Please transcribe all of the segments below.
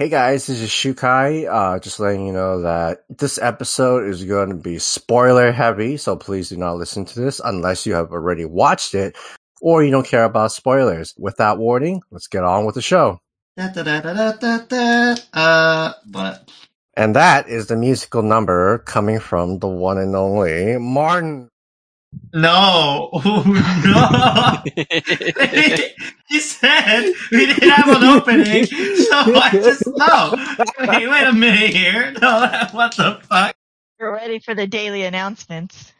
Hey guys, this is Shukai, just letting you know that this episode is going to be spoiler heavy, so please do not listen to this unless you have already watched it or you don't care about spoilers. With that warning, let's get on with the show. And that is the musical number coming from the one and only Martin. No. Oh, no. He said we didn't have an opening, so I just, no. Wait a minute here. No, what the fuck? We're ready for the daily announcements.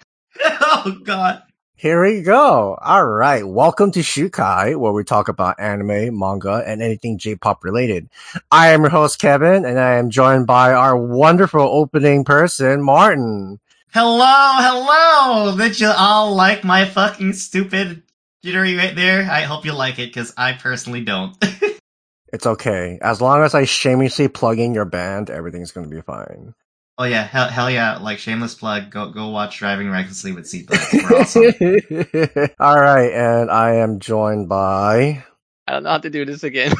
Oh, God. Here we go. All right. Welcome to Shukai, where we talk about anime, manga, and anything J-pop related. I am your host, Kevin, and I am joined by our wonderful opening person, Martin. Hello! Did you all like my fucking stupid jittery right there? I hope you like it, because I personally don't. It's okay. As long as I shamelessly plug in your band, everything's going to be fine. Oh yeah, hell yeah, like shameless plug, go watch Driving Recklessly with Seatbelts. We're awesome. Alright, and I am joined by... I don't know how to do this again.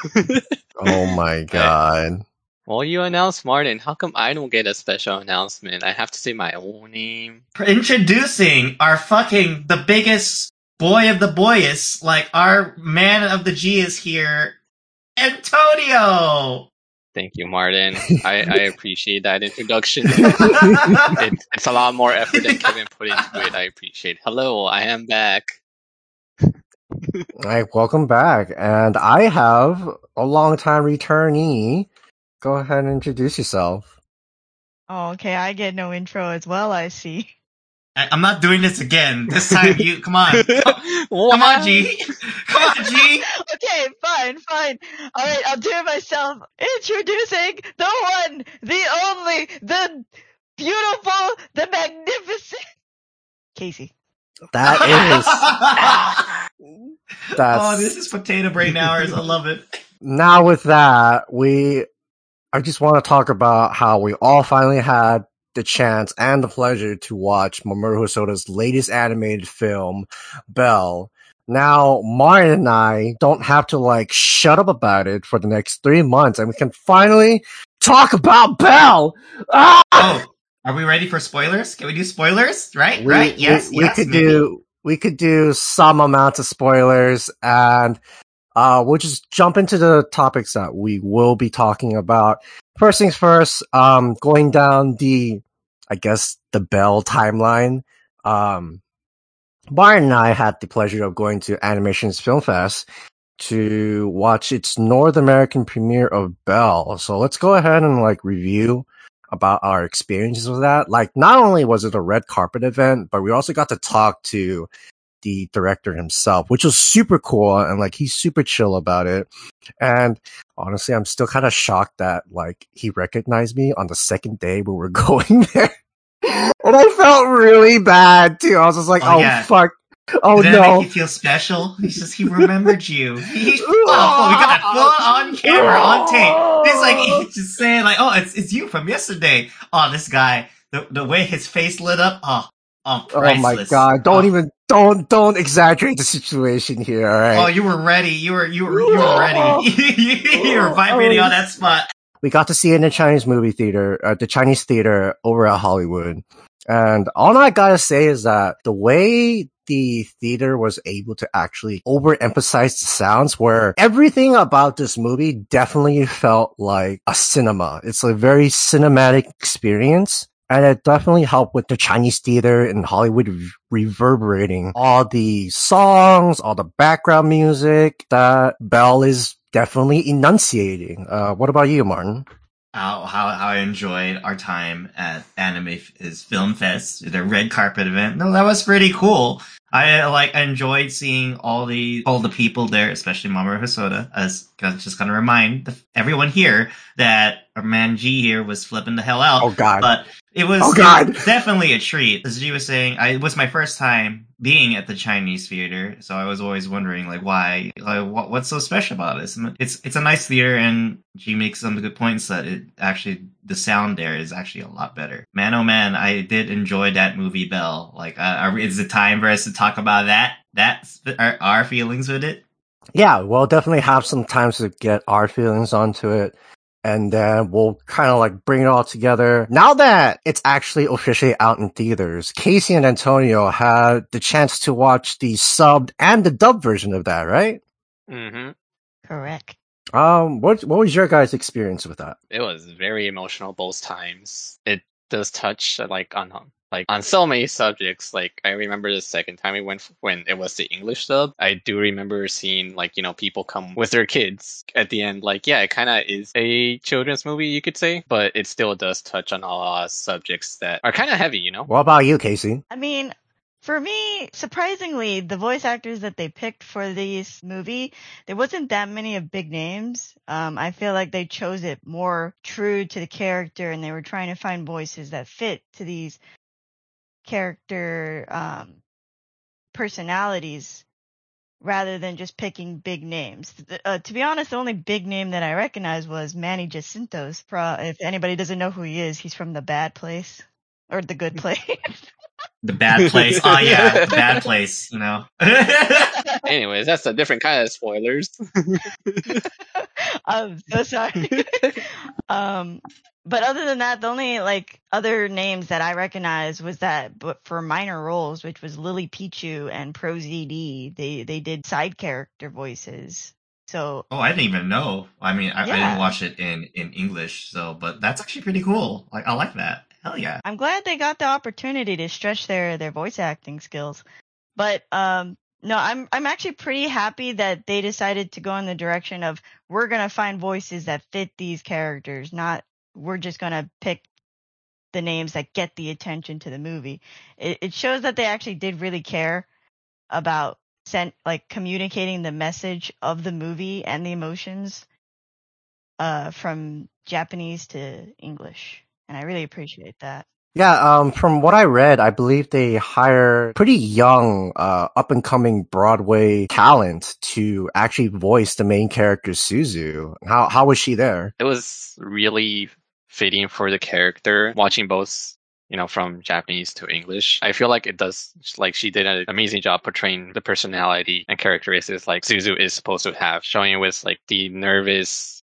Oh my god. Right. Well, you announced Martin. How come I don't get a special announcement? I have to say my own name. Introducing our fucking, the biggest boy of the boyest, like our man of the G is here, Antonio! Thank you, Martin. I appreciate that introduction. It's a lot more effort than Kevin put into it. I appreciate it. Hello, I am back. All right, welcome back. And I have a long-time returnee. Go ahead and introduce yourself. Oh, okay. I get no intro as well, I see. I'm not doing this again. This time you... Come on. Come on, G. Okay, fine. All right, I'll do it myself. Introducing the one, the only, the beautiful, the magnificent... Casey. That is... Oh, this is potato brain hours. I love it. Now with that, I just want to talk about how we all finally had the chance and the pleasure to watch Mamoru Hosoda's latest animated film, Belle. Now, Martin and I don't have to, shut up about it for the next 3 months, and we can finally talk about Belle! Ah! Oh, are we ready for spoilers? Can we do spoilers? Right? Yes. We could do some amount of spoilers, and... we'll just jump into the topics that we will be talking about. First things first, going down the Belle timeline. Martin and I had the pleasure of going to Animations Film Fest to watch its North American premiere of Belle. So let's go ahead and review about our experiences with that. Not only was it a red carpet event, but we also got to talk to the director himself, which was super cool, and he's super chill about it. And honestly, I'm still kind of shocked that he recognized me on the second day when we're going there. And I felt really bad too. I was just fuck. Oh, did that make you feel special? He says he remembered you. We got full on camera, on tape. It's he's just saying it's you from yesterday. Oh, this guy, the way his face lit up. Oh my god! Don't exaggerate the situation here. All right. Oh, you were ready. You were ready. You were vibrating on that spot. We got to see it in the Chinese movie theater, the Chinese Theater over at Hollywood. And all I gotta say is that the way the theater was able to actually overemphasize the sounds, where everything about this movie definitely felt like a cinema. It's a very cinematic experience. And it definitely helped with the Chinese theater and Hollywood reverberating all the songs, all the background music that Belle is definitely enunciating. What about you, Martin? How I enjoyed our time at Animations Film Fest, the red carpet event. No, that was pretty cool. I enjoyed seeing all the people there, especially Mamoru Hosoda. I'm just gonna remind everyone here that our man G here was flipping the hell out. Oh god! But it was definitely a treat. As G was saying, it was my first time being at the Chinese theater, so I was always wondering why, what's so special about this? It's a nice theater, and G makes some good points that it actually the sound there is actually a lot better. Man, oh man, I did enjoy that movie Belle. Is the time for us to talk about that? That's our feelings with it. Yeah, we'll definitely have some time to get our feelings onto it. and then we'll kind of like bring it all together. Now that it's actually officially out in theaters, Casey and Antonio had the chance to watch the subbed and the dubbed version of that, right? Mm-hmm. Correct. What was your guys' experience with that? It was very emotional both times. It does touch on so many subjects. Like, I remember the second time we went when it was the English sub. I do remember seeing people come with their kids at the end. Like, yeah, it kind of is a children's movie, you could say, but it still does touch on a lot of subjects that are kind of heavy, you know? What about you, Casey? I mean, for me, surprisingly, the voice actors that they picked for this movie, there wasn't that many of big names. I feel like they chose it more true to the character, and they were trying to find voices that fit to these character personalities rather than just picking big names. To be honest, the only big name that I recognized was Manny Jacinto. If anybody doesn't know who he is, he's from The Bad Place or The Good Place. The Bad Place. Oh, yeah. The Bad Place, you know. Anyways, that's a different kind of spoilers. I'm so sorry. But other than that, the only other names that I recognized was that, but for minor roles, which was Lily Pichu and ProZD, they did side character voices. So, oh, I didn't even know. I mean, I didn't watch it in English, but that's actually pretty cool. Like, I like that. Hell yeah. I'm glad they got the opportunity to stretch their voice acting skills. But no, I'm actually pretty happy that they decided to go in the direction of we're going to find voices that fit these characters, not we're just going to pick the names that get the attention to the movie. It shows that they actually did really care about communicating the message of the movie and the emotions from Japanese to English. And I really appreciate that. Yeah, from what I read, I believe they hire pretty young, up-and-coming Broadway talent to actually voice the main character, Suzu. How was she there? It was really fitting for the character, watching both, from Japanese to English. I feel like it does, she did an amazing job portraying the personality and characteristics Suzu is supposed to have, showing with, the nervous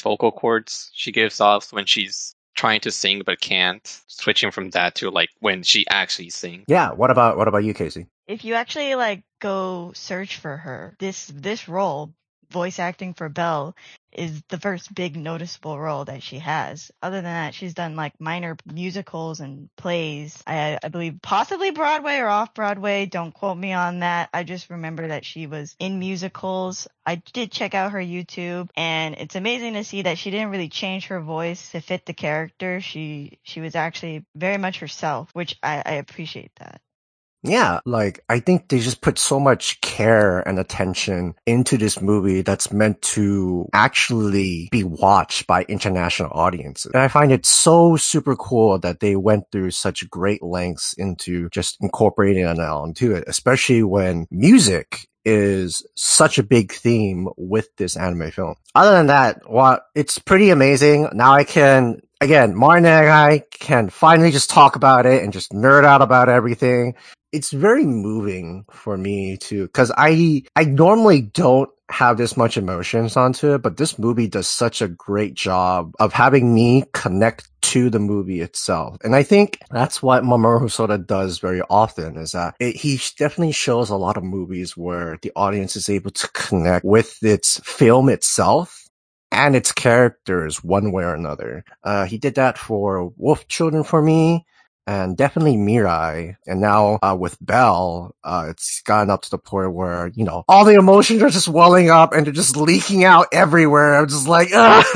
vocal cords she gives off when she's trying to sing but can't, switching from that to when she actually sings. Yeah, what about you, Casey? If you actually go search for her, this role, voice acting for Belle, is the first big noticeable role that she has. Other than that, she's done minor musicals and plays. I believe possibly Broadway or off Broadway. Don't quote me on that. I just remember that she was in musicals. I did check out her YouTube, and it's amazing to see that she didn't really change her voice to fit the character. She was actually very much herself, which I appreciate that. Yeah, I think they just put so much care and attention into this movie that's meant to actually be watched by international audiences. And I find it so super cool that they went through such great lengths into just incorporating an element to it, especially when music is such a big theme with this anime film. Other than that, it's pretty amazing. Now I can... Again, Martin and I can finally just talk about it and just nerd out about everything. It's very moving for me too, because I normally don't have this much emotions onto it, but this movie does such a great job of having me connect to the movie itself. And I think that's what Mamoru Hosoda does very often, is that he definitely shows a lot of movies where the audience is able to connect with its film itself and its characters one way or another. He did that for Wolf Children for me, and definitely Mirai. And now with Belle, it's gotten up to the point where, all the emotions are just welling up and they're just leaking out everywhere. I'm just like, always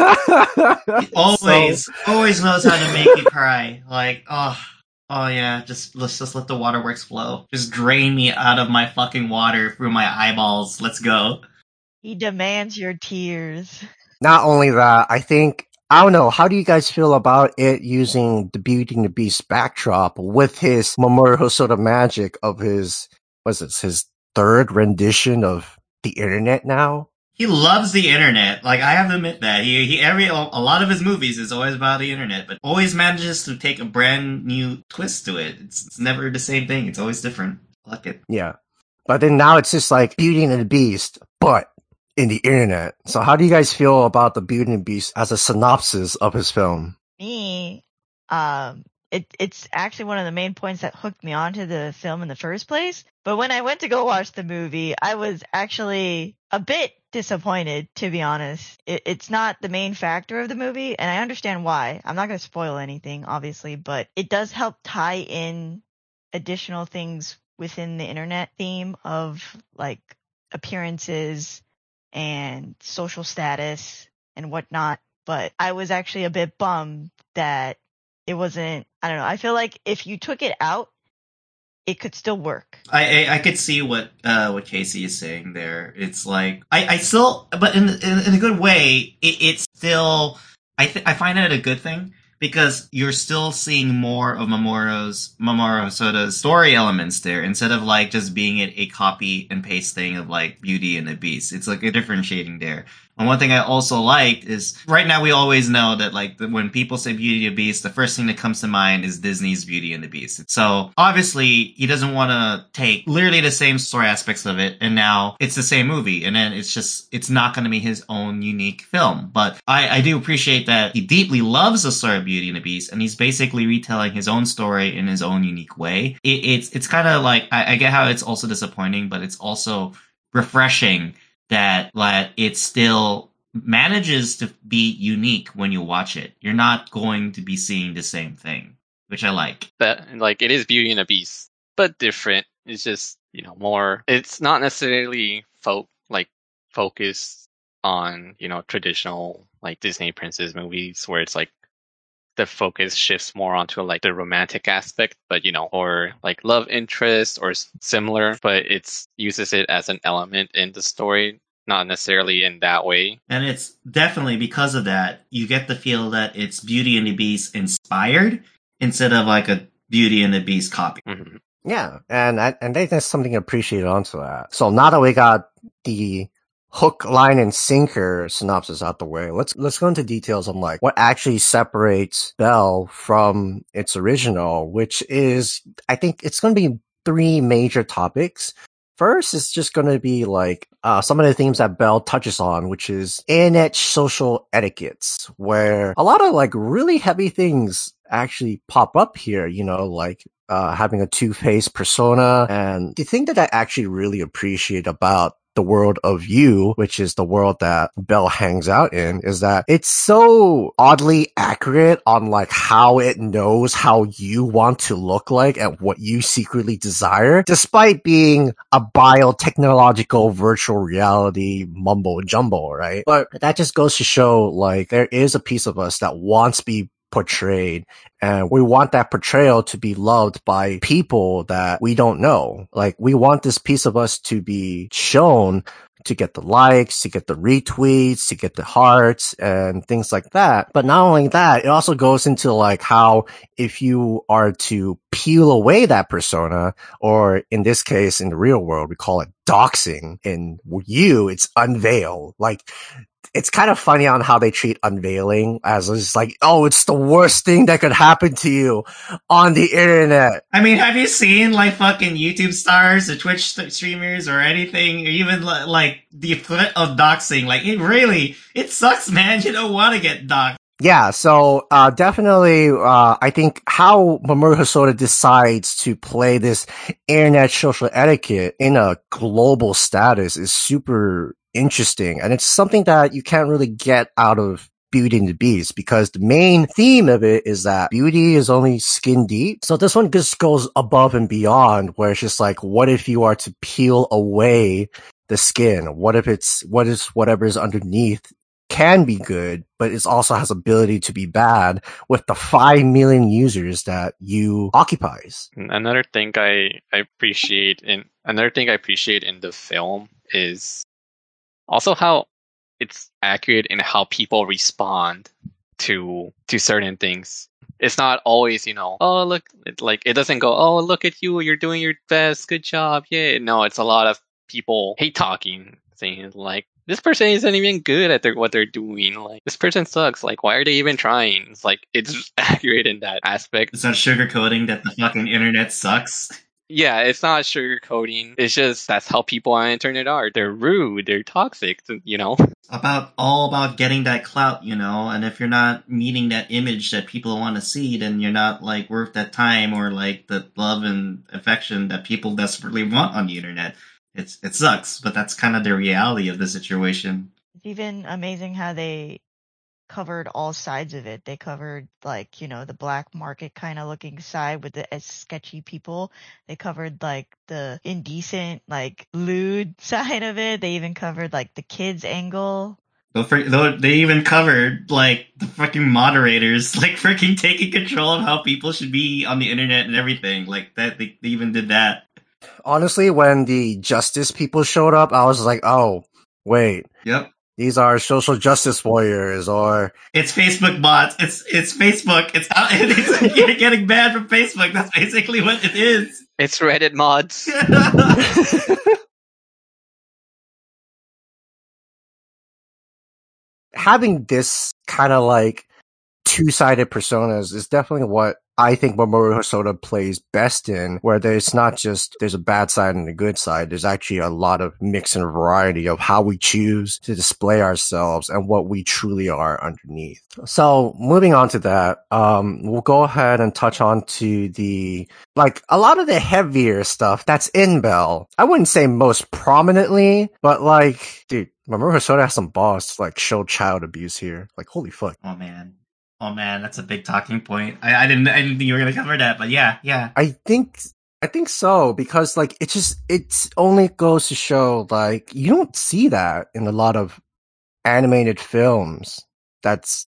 knows how to make me cry. Oh yeah, let's let the waterworks flow. Just drain me out of my fucking water through my eyeballs. Let's go. He demands your tears. Not only that, I don't know, how do you guys feel about it using the Beauty and the Beast backdrop with his Mamoru Hosoda magic of his third rendition of the internet now? He loves the internet. I have to admit that. A lot of his movies is always about the internet, but always manages to take a brand new twist to it. It's never the same thing. It's always different. I like it. Yeah. But then now it's just Beauty and the Beast, but in the internet. So how do you guys feel about the Beauty and Beast as a synopsis of his film? Me, it's actually one of the main points that hooked me onto the film in the first place. But when I went to go watch the movie, I was actually a bit disappointed, to be honest. It's not the main factor of the movie, and I understand why. I'm not going to spoil anything, obviously, but it does help tie in additional things within the internet theme of, like, appearances and social status and whatnot. But I was actually a bit bummed that it wasn't, I don't know, I feel like if you took it out, it could still work. I could see what Casey is saying there. It's like I still, but in a good way, it's still. I find it a good thing because you're still seeing more of Mamoru Hosoda's story elements there instead of like just being it a copy and paste thing of like Beauty and the Beast. It's like a differentiating there. And one thing I also liked is right now we always know that like when people say Beauty and the Beast, the first thing that comes to mind is Disney's Beauty and the Beast. So obviously he doesn't want to take literally the same story aspects of it. And now it's the same movie. And then it's just, it's not going to be his own unique film. But I do appreciate that he deeply loves the story of Beauty and the Beast. And he's basically retelling his own story in his own unique way. It's kind of like, I get how it's also disappointing, but it's also refreshing that like it still manages to be unique when you watch it. You're not going to be seeing the same thing, which I like. But like it is Beauty and the Beast, but different. It's just, you know, more. It's not necessarily focused on, you know, traditional like Disney princess movies where it's like the focus shifts more onto like the romantic aspect, but you know, or like love interest or similar, but it uses it as an element in the story, not necessarily in that way. And it's definitely because of that, you get the feel that it's Beauty and the Beast inspired instead of like a Beauty and the Beast copy. Mm-hmm. Yeah, and I think there's something appreciated onto that. So now that we got the hook, line, and sinker synopsis out the way, let's go into details on like what actually separates Belle from its original, which is, I think it's going to be three major topics. First, it's just going to be like some of the themes that Belle touches on, which is internet social etiquettes, where a lot of like really heavy things actually pop up here, you know, like having a two-faced persona. And the thing that I actually really appreciate about the world of You, which is the world that Belle hangs out in, is that it's so oddly accurate on like how it knows how you want to look like and what you secretly desire, despite being a biotechnological virtual reality mumbo jumbo, right? But that just goes to show like there is a piece of us that wants to be portrayed, and we want that portrayal to be loved by people that we don't know. Like, we want this piece of us to be shown to get the likes, to get the retweets, to get the hearts and things like that. But not only that, it also goes into like how if you are to peel away that persona, or in this case, in the real world, we call it doxing. In You, it's unveil. Like, it's kind of funny on how they treat unveiling as it's like, oh, it's the worst thing that could happen to you on the internet. I mean, have you seen like fucking YouTube stars or Twitch streamers or anything, or even like the threat of doxing? Like, it sucks, man. You don't want to get doxed. Yeah, so definitely, I think how Mamoru Hosoda decides to play this internet social etiquette in a global status is super interesting, and it's something that you can't really get out of Beauty and the Beast, because the main theme of it is that beauty is only skin deep. So this one just goes above and beyond, where it's just like, what if you are to peel away the skin? What if whatever's underneath can be good, but it also has ability to be bad with the 5 million users that You occupies. Another thing I appreciate in the film is also how it's accurate in how people respond to certain things. It's not always, you know, oh, look, like it doesn't go, oh, look at you, you're doing your best, good job, yeah. No, it's a lot of people hate talking, saying like, this person isn't even good at what they're doing. Like, this person sucks. Like, why are they even trying? It's like, it's accurate in that aspect. It's not sugarcoating that the fucking internet sucks. Yeah, it's not sugarcoating. It's just that's how people on the internet are. They're rude. They're toxic, you know. All about getting that clout, you know. And if you're not meeting that image that people want to see, then you're not, like, worth that time or, like, the love and affection that people desperately want on the internet. It sucks, but that's kind of the reality of the situation. It's even amazing how they covered all sides of it. They covered, like, you know, the black market kind of looking side with the sketchy people. They covered, like, the indecent, like, lewd side of it. They even covered, like, the kids angle. They even covered, like, the fucking moderators, like, freaking taking control of how people should be on the internet and everything. Like, that they even did that. Honestly, when the justice people showed up, I was like, oh, wait. Yep. These are social justice warriors, or it's Facebook bots. It's Facebook. It's getting banned from Facebook. That's basically what it is. It's Reddit mods. Having this kind of like two-sided personas is definitely what I think Mamoru Hosoda plays best in, where it's not just there's a bad side and a good side. There's actually a lot of mix and variety of how we choose to display ourselves and what we truly are underneath. So moving on to that, we'll go ahead and touch on to the, like, a lot of the heavier stuff that's in Belle. I wouldn't say most prominently, but, like, dude, Mamoru Hosoda has some balls to, like, show child abuse here. Like, holy fuck. Oh, man. Oh man, that's a big talking point. I didn't think you were gonna cover that, but yeah. I think so, because, like, it only goes to show, like, you don't see that in a lot of animated films that's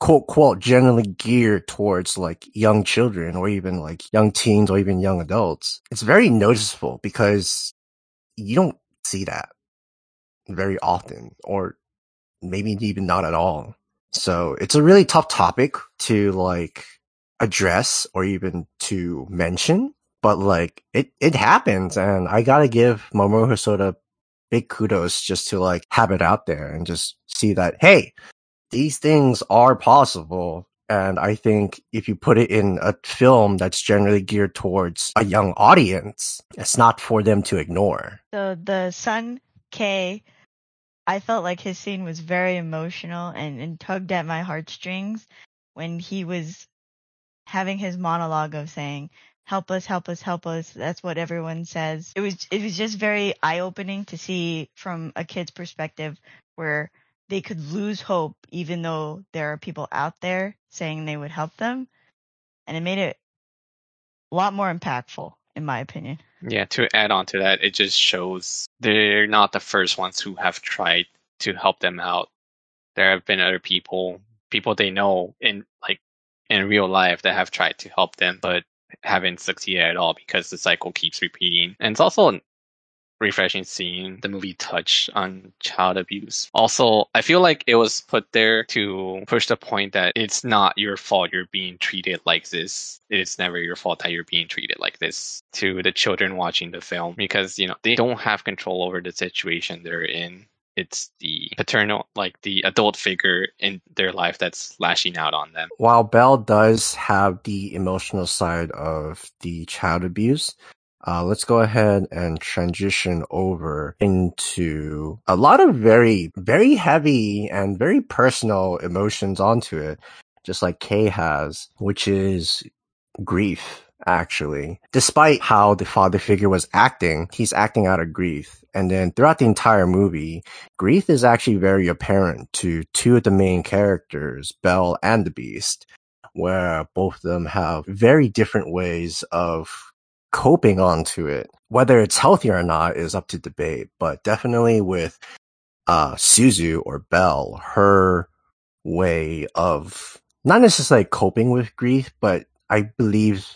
quote generally geared towards, like, young children or even, like, young teens or even young adults. It's very noticeable because you don't see that very often, or maybe even not at all. So it's a really tough topic to, like, address or even to mention, but, like, it happens, and I gotta give Mamoru Hosoda big kudos just to, like, have it out there and just see that, hey, these things are possible. And I think if you put it in a film that's generally geared towards a young audience, it's not for them to ignore. So the son, K, I felt like his scene was very emotional and tugged at my heartstrings when he was having his monologue of saying, "Help us, help us, help us." That's what everyone says. It was just very eye-opening to see from a kid's perspective where they could lose hope even though there are people out there saying they would help them. And it made it a lot more impactful, in my opinion. Yeah, to add on to that, it just shows they're not the first ones who have tried to help them out. There have been other people they know in real life that have tried to help them but haven't succeeded at all because the cycle keeps repeating. And it's also refreshing seeing the movie touch on child abuse. Also, I feel like it was put there to push the point that it's not your fault you're being treated like this. It's never your fault that you're being treated like this, to the children watching the film, because, you know, they don't have control over the situation they're in. It's the paternal, like, the adult figure in their life that's lashing out on them. While Belle does have the emotional side of the child abuse, let's go ahead and transition over into a lot of very, very heavy and very personal emotions onto it, just like Kay has, which is grief, actually. Despite how the father figure was acting, he's acting out of grief. And then throughout the entire movie, grief is actually very apparent to two of the main characters, Belle and the Beast, where both of them have very different ways of coping onto it. Whether it's healthy or not is up to debate, but definitely with Suzu or Belle, her way of not necessarily coping with grief, but I believe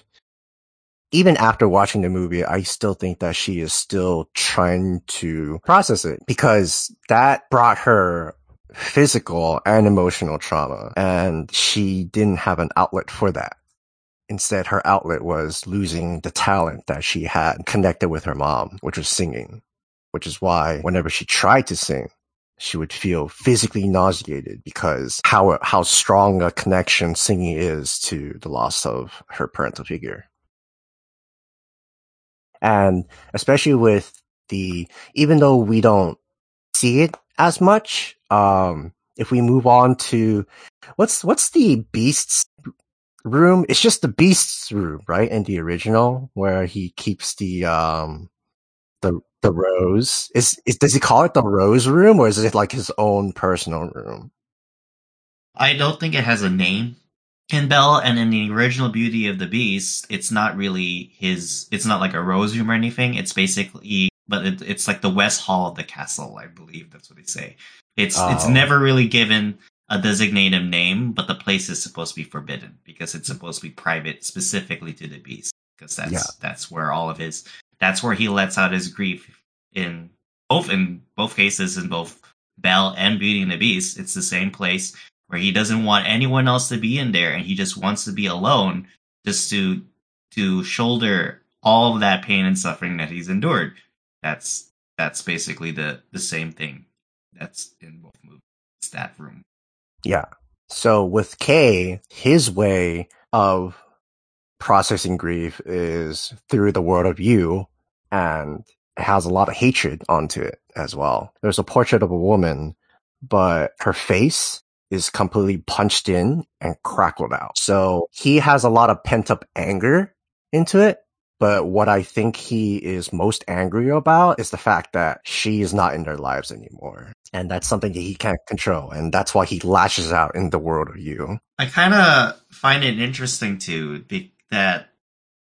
even after watching the movie, I still think that she is still trying to process it, because that brought her physical and emotional trauma, and she didn't have an outlet for that. Instead, her outlet was losing the talent that she had connected with her mom, which was singing, which is why whenever she tried to sing, she would feel physically nauseated because how strong a connection singing is to the loss of her parental figure. And especially with the, even though we don't see it as much, if we move on to what's the Beast's room? It's just the Beast's room, right? In the original, where he keeps the rose. Does he call it the rose room, or is it like his own personal room? I don't think it has a name. In Belle and in the original Beauty of the Beast, it's not really his... It's not like a rose room or anything. It's basically... But it's like the West Hall of the castle, I believe. That's what they say. It's never really given a designated name, but the place is supposed to be forbidden because it's supposed to be private specifically to the Beast. Because that's where all of his... That's where he lets out his grief in both cases, in both Belle and Beauty and the Beast. It's the same place where he doesn't want anyone else to be in there, and he just wants to be alone, just to shoulder all of that pain and suffering that he's endured. That's basically the same thing that's in both movies. It's that room. Yeah. So with K, his way of processing grief is through the world of you, and has a lot of hatred onto it as well. There's a portrait of a woman, but her face is completely punched in and crackled out. So he has a lot of pent-up anger into it, but what I think he is most angry about is the fact that she is not in their lives anymore. And that's something that he can't control, and that's why he lashes out in the world of you. I kind of find it interesting, too, that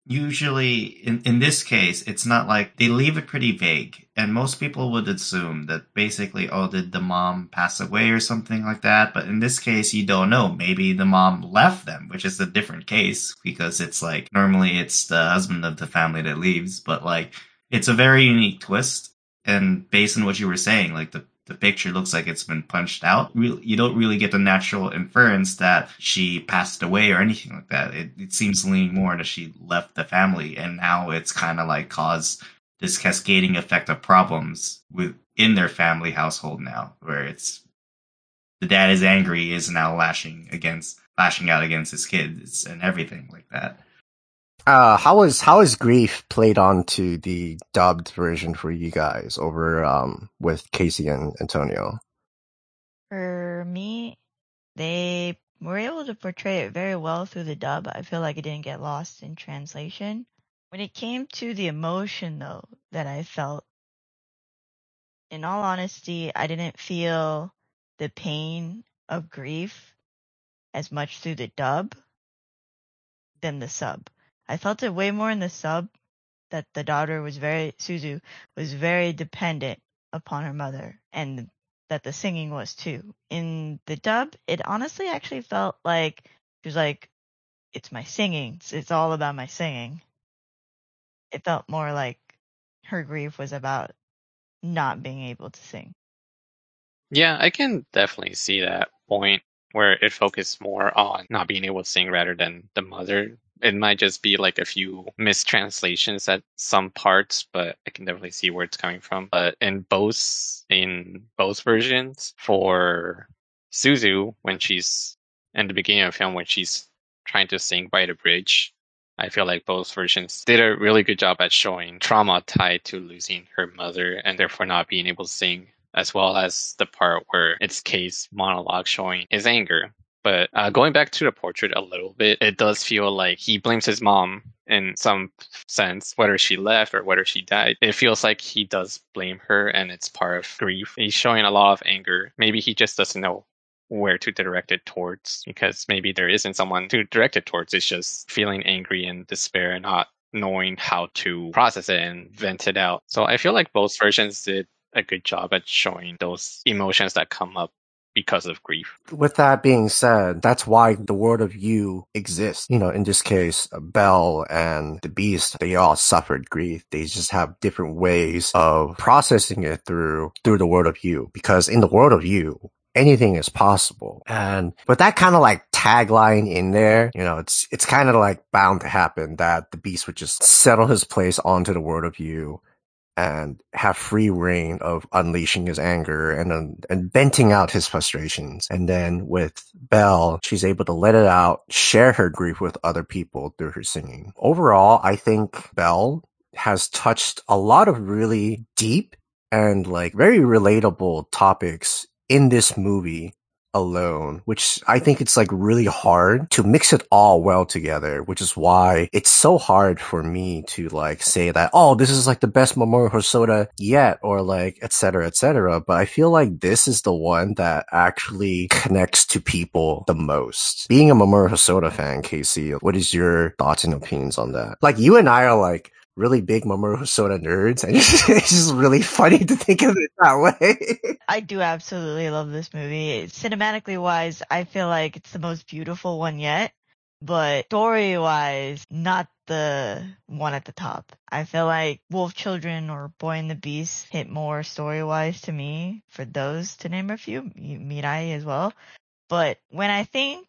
usually, in this case, it's not like... They leave it pretty vague, and most people would assume that basically, oh, did the mom pass away or something like that? But in this case, you don't know. Maybe the mom left them, which is a different case, because it's like, normally it's the husband of the family that leaves, but like, it's a very unique twist. And based on what you were saying, like, the picture looks like it's been punched out. You don't really get the natural inference that she passed away or anything like that. It seems to lean more that she left the family, and now it's kind of like caused this cascading effect of problems within their family household now, where it's the dad is angry, is now lashing out against his kids and everything like that. How is grief played onto the dubbed version for you guys over with Casey and Antonio? For me, they were able to portray it very well through the dub. I feel like it didn't get lost in translation. When it came to the emotion, though, that I felt, in all honesty, I didn't feel the pain of grief as much through the dub than the sub. I felt it way more in the sub, that the daughter was Suzu was very dependent upon her mother, and that the singing was too. In the dub, it honestly actually felt like she was like, it's my singing. It's all about my singing. It felt more like her grief was about not being able to sing. Yeah, I can definitely see that point where it focused more on not being able to sing rather than the mother. It might just be like a few mistranslations at some parts, but I can definitely see where it's coming from. But in both versions, for Suzu, when she's in the beginning of the film, when she's trying to sing by the bridge, I feel like both versions did a really good job at showing trauma tied to losing her mother and therefore not being able to sing, as well as the part where it's K's monologue showing his anger. But going back to the portrait a little bit, it does feel like he blames his mom in some sense, whether she left or whether she died. It feels like he does blame her, and it's part of grief. He's showing a lot of anger. Maybe he just doesn't know where to direct it towards, because maybe there isn't someone to direct it towards. It's just feeling angry and despair and not knowing how to process it and vent it out. So I feel like both versions did a good job at showing those emotions that come up because of grief. With that being said, that's why the world of you exists. You know, in this case, Belle and the Beast, they all suffered grief. They just have different ways of processing it through the world of you. Because in the world of you, anything is possible. And with that kind of like tagline in there, you know, it's kind of like bound to happen that the Beast would just settle his place onto the world of you and have free reign of unleashing his anger and venting out his frustrations. And then with Belle, she's able to let it out, share her grief with other people through her singing. Overall, I think Belle has touched a lot of really deep and like very relatable topics in this movie alone, which I think it's like really hard to mix it all well together, which is why it's so hard for me to like say that, oh, this is like the best Mamoru Hosoda yet, or like et cetera, but I feel like this is the one that actually connects to people the most. Being a Mamoru Hosoda fan, Casey, what is your thoughts and opinions on that? Like, you and I are like really big Mamoru Hosoda nerds, and it's just really funny to think of it that way. I do absolutely love this movie. Cinematically wise, I feel like it's the most beautiful one yet, but story wise, not the one at the top. I feel like Wolf Children or Boy and the Beast hit more story wise to me, for those to name a few, Mirai as well. But when I think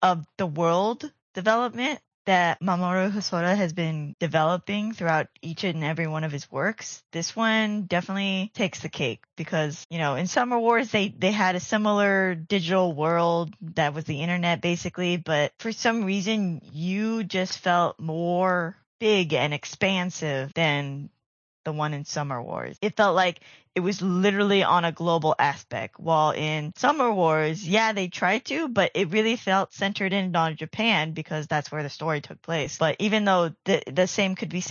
of the world development that Mamoru Hosoda has been developing throughout each and every one of his works, this one definitely takes the cake because, you know, in Summer Wars, they had a similar digital world that was the internet basically, but for some reason you just felt more big and expansive than the one in Summer Wars. It felt like it was literally on a global aspect, while in Summer Wars, yeah, they tried to, but it really felt centered in on Japan because that's where the story took place. But even though the same could be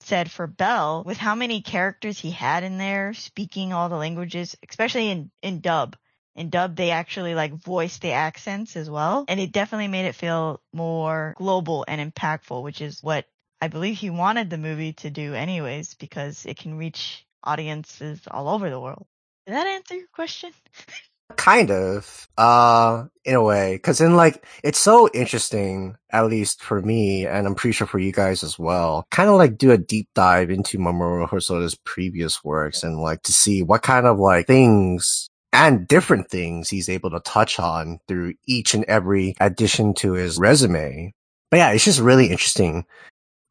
said for Belle, with how many characters he had in there speaking all the languages, especially in dub. In dub, they actually like voiced the accents as well, and it definitely made it feel more global and impactful, which is what I believe he wanted the movie to do anyways, because it can reach audiences all over the world. Did that answer your question? Kind of, in a way, because in like, it's so interesting, at least for me, and I'm pretty sure for you guys as well, kind of like do a deep dive into Mamoru Hosoda's previous works and like to see what kind of like things and different things he's able to touch on through each and every addition to his resume. But yeah, it's just really interesting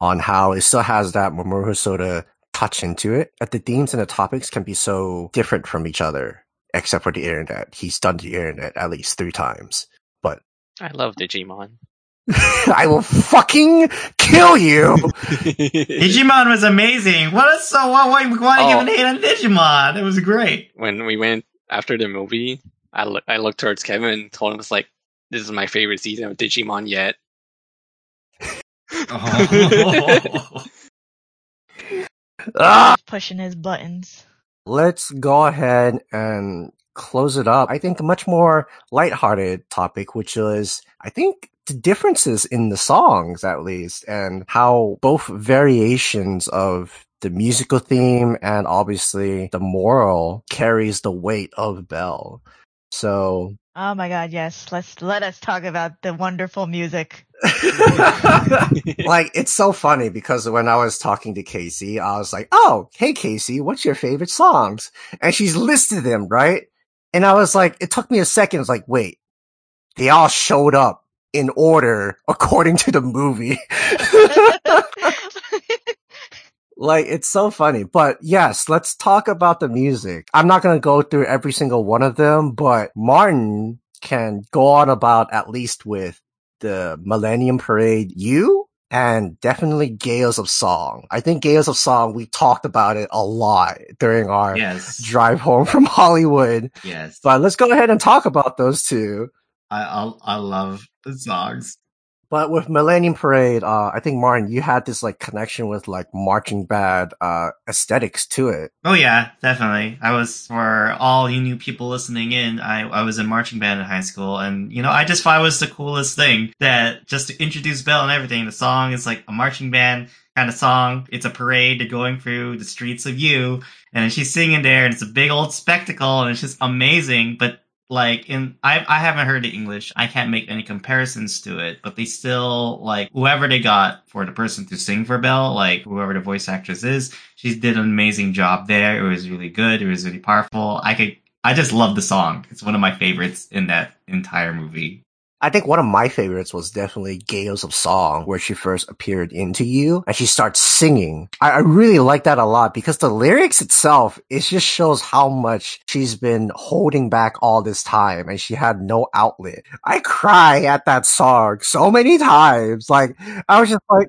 on how it still has that Mamoru Hosoda touch into it. But the themes and the topics can be so different from each other, except for the internet. He's done the internet at least 3 times. But I love Digimon. I will fucking kill you! Digimon was amazing! Why give an 8 on Digimon? It was great! When we went after the movie, I looked towards Kevin and told him, it's like, this is my favorite season of Digimon yet. Oh. Pushing his buttons. Let's go ahead and close it up. I think a much more lighthearted topic, which is, I think, the differences in the songs, at least, and how both variations of the musical theme and obviously the moral carries the weight of Belle. So, oh my God, yes. Let us talk about the wonderful music. Like, it's so funny because when I was talking to Casey, I was like, oh, hey, Casey, what's your favorite songs? And she's listed them, right? And I was like, it took me a second. I was like, wait, they all showed up in order according to the movie. Like, it's so funny. But yes, let's talk about the music. I'm not going to go through every single one of them, but Martin can go on about, at least with the Millennium Parade, You, and definitely Gales of Song. I think Gales of Song, we talked about it a lot during our drive home from Hollywood. Yes. But let's go ahead and talk about those two. I love the songs. But with Millennium Parade, I think, Martin, you had this like connection with like marching band aesthetics to it. Oh yeah, definitely. I was, for all you new people listening in, I was in marching band in high school, and you know, I just thought it was the coolest thing that just to introduce Belle and everything. The song is like a marching band kind of song. It's a parade. They're going through the streets of You, and she's singing there, and it's a big old spectacle, and it's just amazing. But like, I haven't heard the English. I can't make any comparisons to it, but they still, like, whoever they got for the person to sing for Belle, like, whoever the voice actress is, she did an amazing job there. It was really good. It was really powerful. I just love the song. It's one of my favorites in that entire movie. I think one of my favorites was definitely Gales of Song, where she first appeared into you and she starts singing. I really like that a lot because the lyrics itself, it just shows how much she's been holding back all this time and she had no outlet. I cry at that song so many times. Like, I was just like...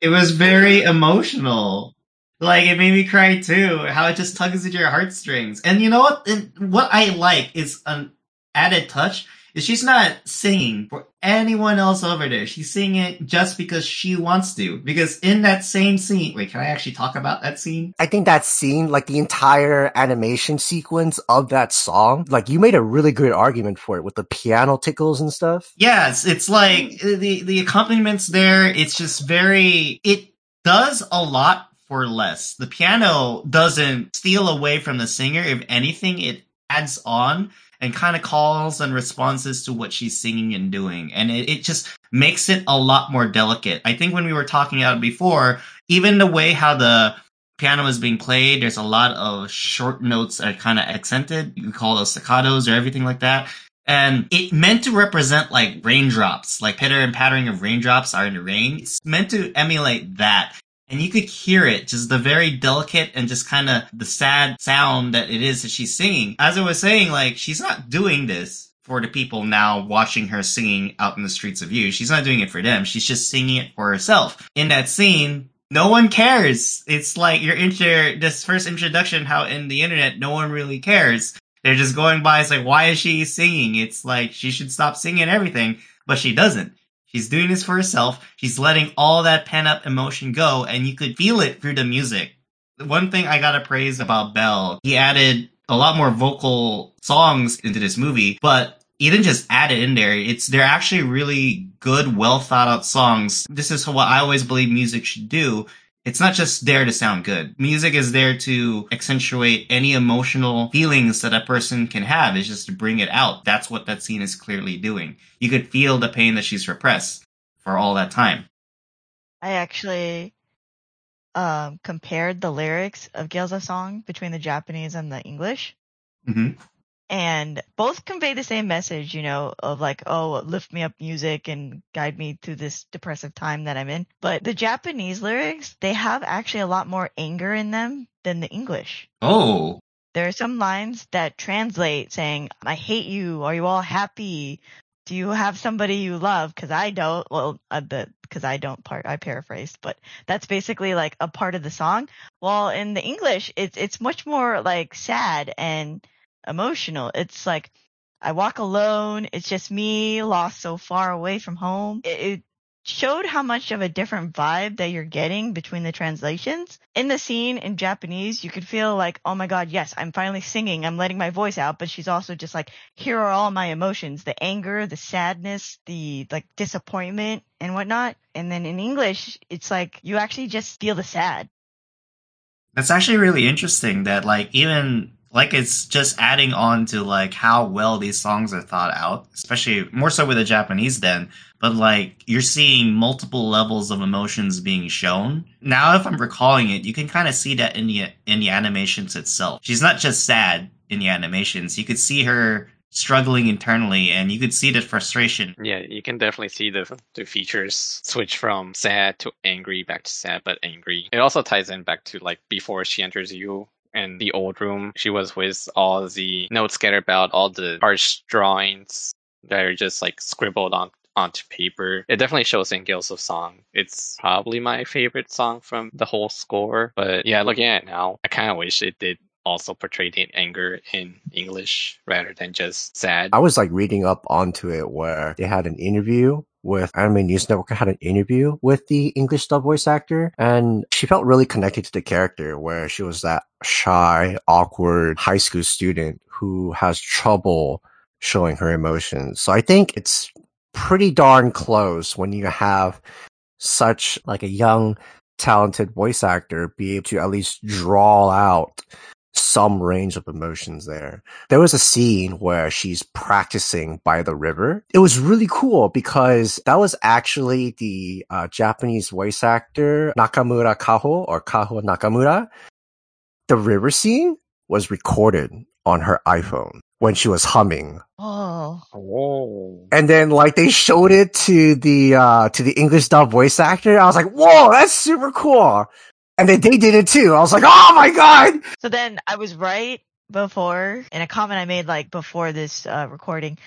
It was very emotional. Like, it made me cry too. How it just tugs at your heartstrings. And you know what? And what I like is an added touch. She's not singing for anyone else over there. She's singing it just because she wants to. Because in that same scene... Wait, can I actually talk about that scene? I think that scene, like the entire animation sequence of that song, like you made a really good argument for it with the piano tickles and stuff. Yes, it's like the accompaniments there. It's just very... It does a lot for less. The piano doesn't steal away from the singer. If anything, it adds on and kind of calls and responses to what she's singing and doing. And it just makes it a lot more delicate. I think when we were talking about it before, even the way how the piano is being played, there's a lot of short notes that are kind of accented. You can call those staccatos or everything like that. And it meant to represent like raindrops, like pitter and pattering of raindrops are in the rain. It's meant to emulate that. And you could hear it, just the very delicate and just kind of the sad sound that it is that she's singing. As I was saying, like, she's not doing this for the people now watching her singing out in the streets of you. She's not doing it for them. She's just singing it for herself. In that scene, no one cares. It's like your this first introduction, how in the internet, no one really cares. They're just going by. It's like, why is she singing? It's like, she should stop singing everything, but she doesn't. She's doing this for herself. She's letting all that pent-up emotion go, and you could feel it through the music. One thing I gotta praise about Belle, he added a lot more vocal songs into this movie, but he didn't just add it in there. They're actually really good, well-thought-out songs. This is what I always believe music should do. It's not just there to sound good. Music is there to accentuate any emotional feelings that a person can have. It's just to bring it out. That's what that scene is clearly doing. You could feel the pain that she's repressed for all that time. I actually compared the lyrics of Gales of Song between the Japanese and the English. Mm-hmm. And both convey the same message, you know, of like, oh, lift me up music and guide me through this depressive time that I'm in. But the Japanese lyrics, they have actually a lot more anger in them than the English. Oh. There are some lines that translate saying, I hate you. Are you all happy? Do you have somebody you love? Because I don't. Well, because I don't part, I paraphrased, but that's basically like a part of the song. Well, in the English, it's much more like sad and emotional. It's like, I walk alone, it's just me, lost so far away from home. It showed how much of a different vibe that you're getting between the translations. In the scene in Japanese, you could feel like, oh my god, yes, I'm finally singing, I'm letting my voice out, but she's also just like, here are all my emotions, the anger, the sadness, the like disappointment and whatnot. And then in English, it's like you actually just feel the sad. That's actually really interesting that like even like, it's just adding on to, like, how well these songs are thought out, especially more so with the Japanese then. But, like, you're seeing multiple levels of emotions being shown. Now, if I'm recalling it, you can kind of see that in the animations itself. She's not just sad in the animations. You could see her struggling internally, and you could see the frustration. Yeah, you can definitely see the features switch from sad to angry, back to sad, but angry. It also ties in back to, like, before she enters you. In the old room, she was with all the notes scattered about, all the harsh drawings that are just like scribbled onto paper. It definitely shows in Gales of Song. It's probably my favorite song from the whole score. But yeah, looking at it now, I kind of wish it did also portray the anger in English rather than just sad. I was like reading up onto it where they had an interview with Anime News Network, had an interview with the English dub voice actor, and she felt really connected to the character where she was that shy, awkward high school student who has trouble showing her emotions. So I think it's pretty darn close when you have such like a young, talented voice actor be able to at least draw out some range of emotions there. There was a scene where she's practicing by the river. It was really cool because that was actually the Japanese voice actor Nakamura Kaho, or Kaho Nakamura. The river scene was recorded on her iPhone. when she was humming. Oh. And then like they showed it to the English dub voice actor. I was like, whoa, that's super cool. And then they did it too. I was like, oh my god. So then I was right before, in a comment I made like before this recording,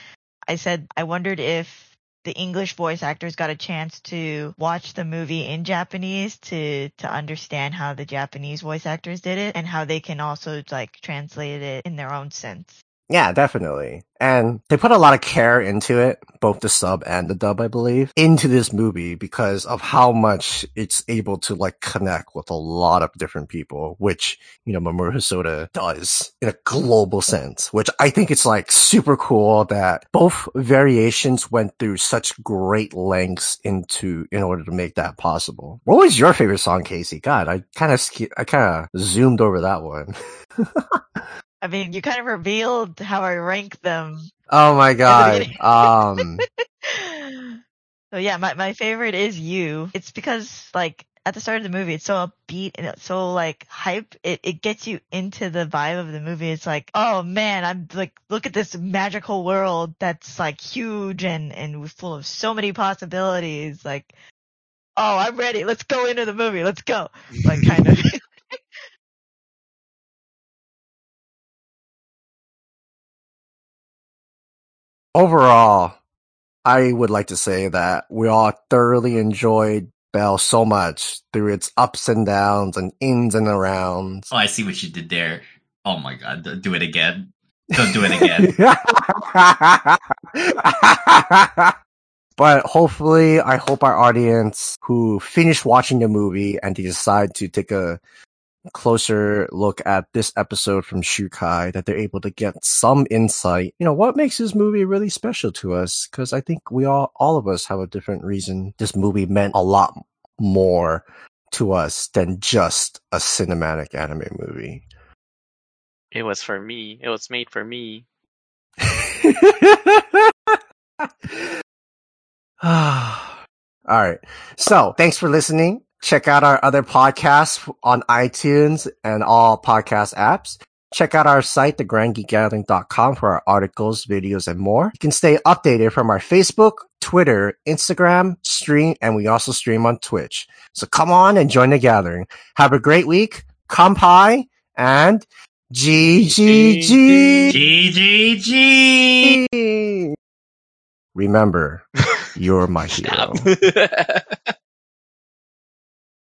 I said I wondered if the English voice actors got a chance to watch the movie in Japanese to understand how the Japanese voice actors did it and how they can also like translate it in their own sense. Yeah, definitely. And they put a lot of care into it, both the sub and the dub, I believe, into this movie because of how much it's able to like connect with a lot of different people, which, you know, Mamoru Hosoda does in a global sense, which I think it's like super cool that both variations went through such great lengths in order to make that possible. What was your favorite song, Casey? God, I kind of zoomed over that one. I mean, you kind of revealed how I rank them. Oh my god. So yeah, my favorite is You. It's because like at the start of the movie, it's so upbeat and it's so like hype. It gets you into the vibe of the movie. It's like, oh man, I'm like, look at this magical world that's like huge and full of so many possibilities. Like, oh, I'm ready. Let's go into the movie. Let's go. Like kind of. Overall, I would like to say that we all thoroughly enjoyed Belle so much through its ups and downs and ins and arounds. Oh, I see what you did there. Oh my god, don't do it again. Don't do it again. But hopefully, I hope our audience who finished watching the movie and they decide to take a closer look at this episode from Shukai, that they're able to get some insight, you know, what makes this movie really special to us, because I think we all of us have a different reason this movie meant a lot more to us than just a cinematic anime movie. It was made for me. All right, so thanks for listening. Check out our other podcasts on iTunes and all podcast apps. Check out our site, thegrandgeekgathering.com, for our articles, videos, and more. You can stay updated from our Facebook, Twitter, Instagram stream, and we also stream on Twitch. So come on and join the gathering. Have a great week. Kampai and GGG. GGG. Remember, you're my hero.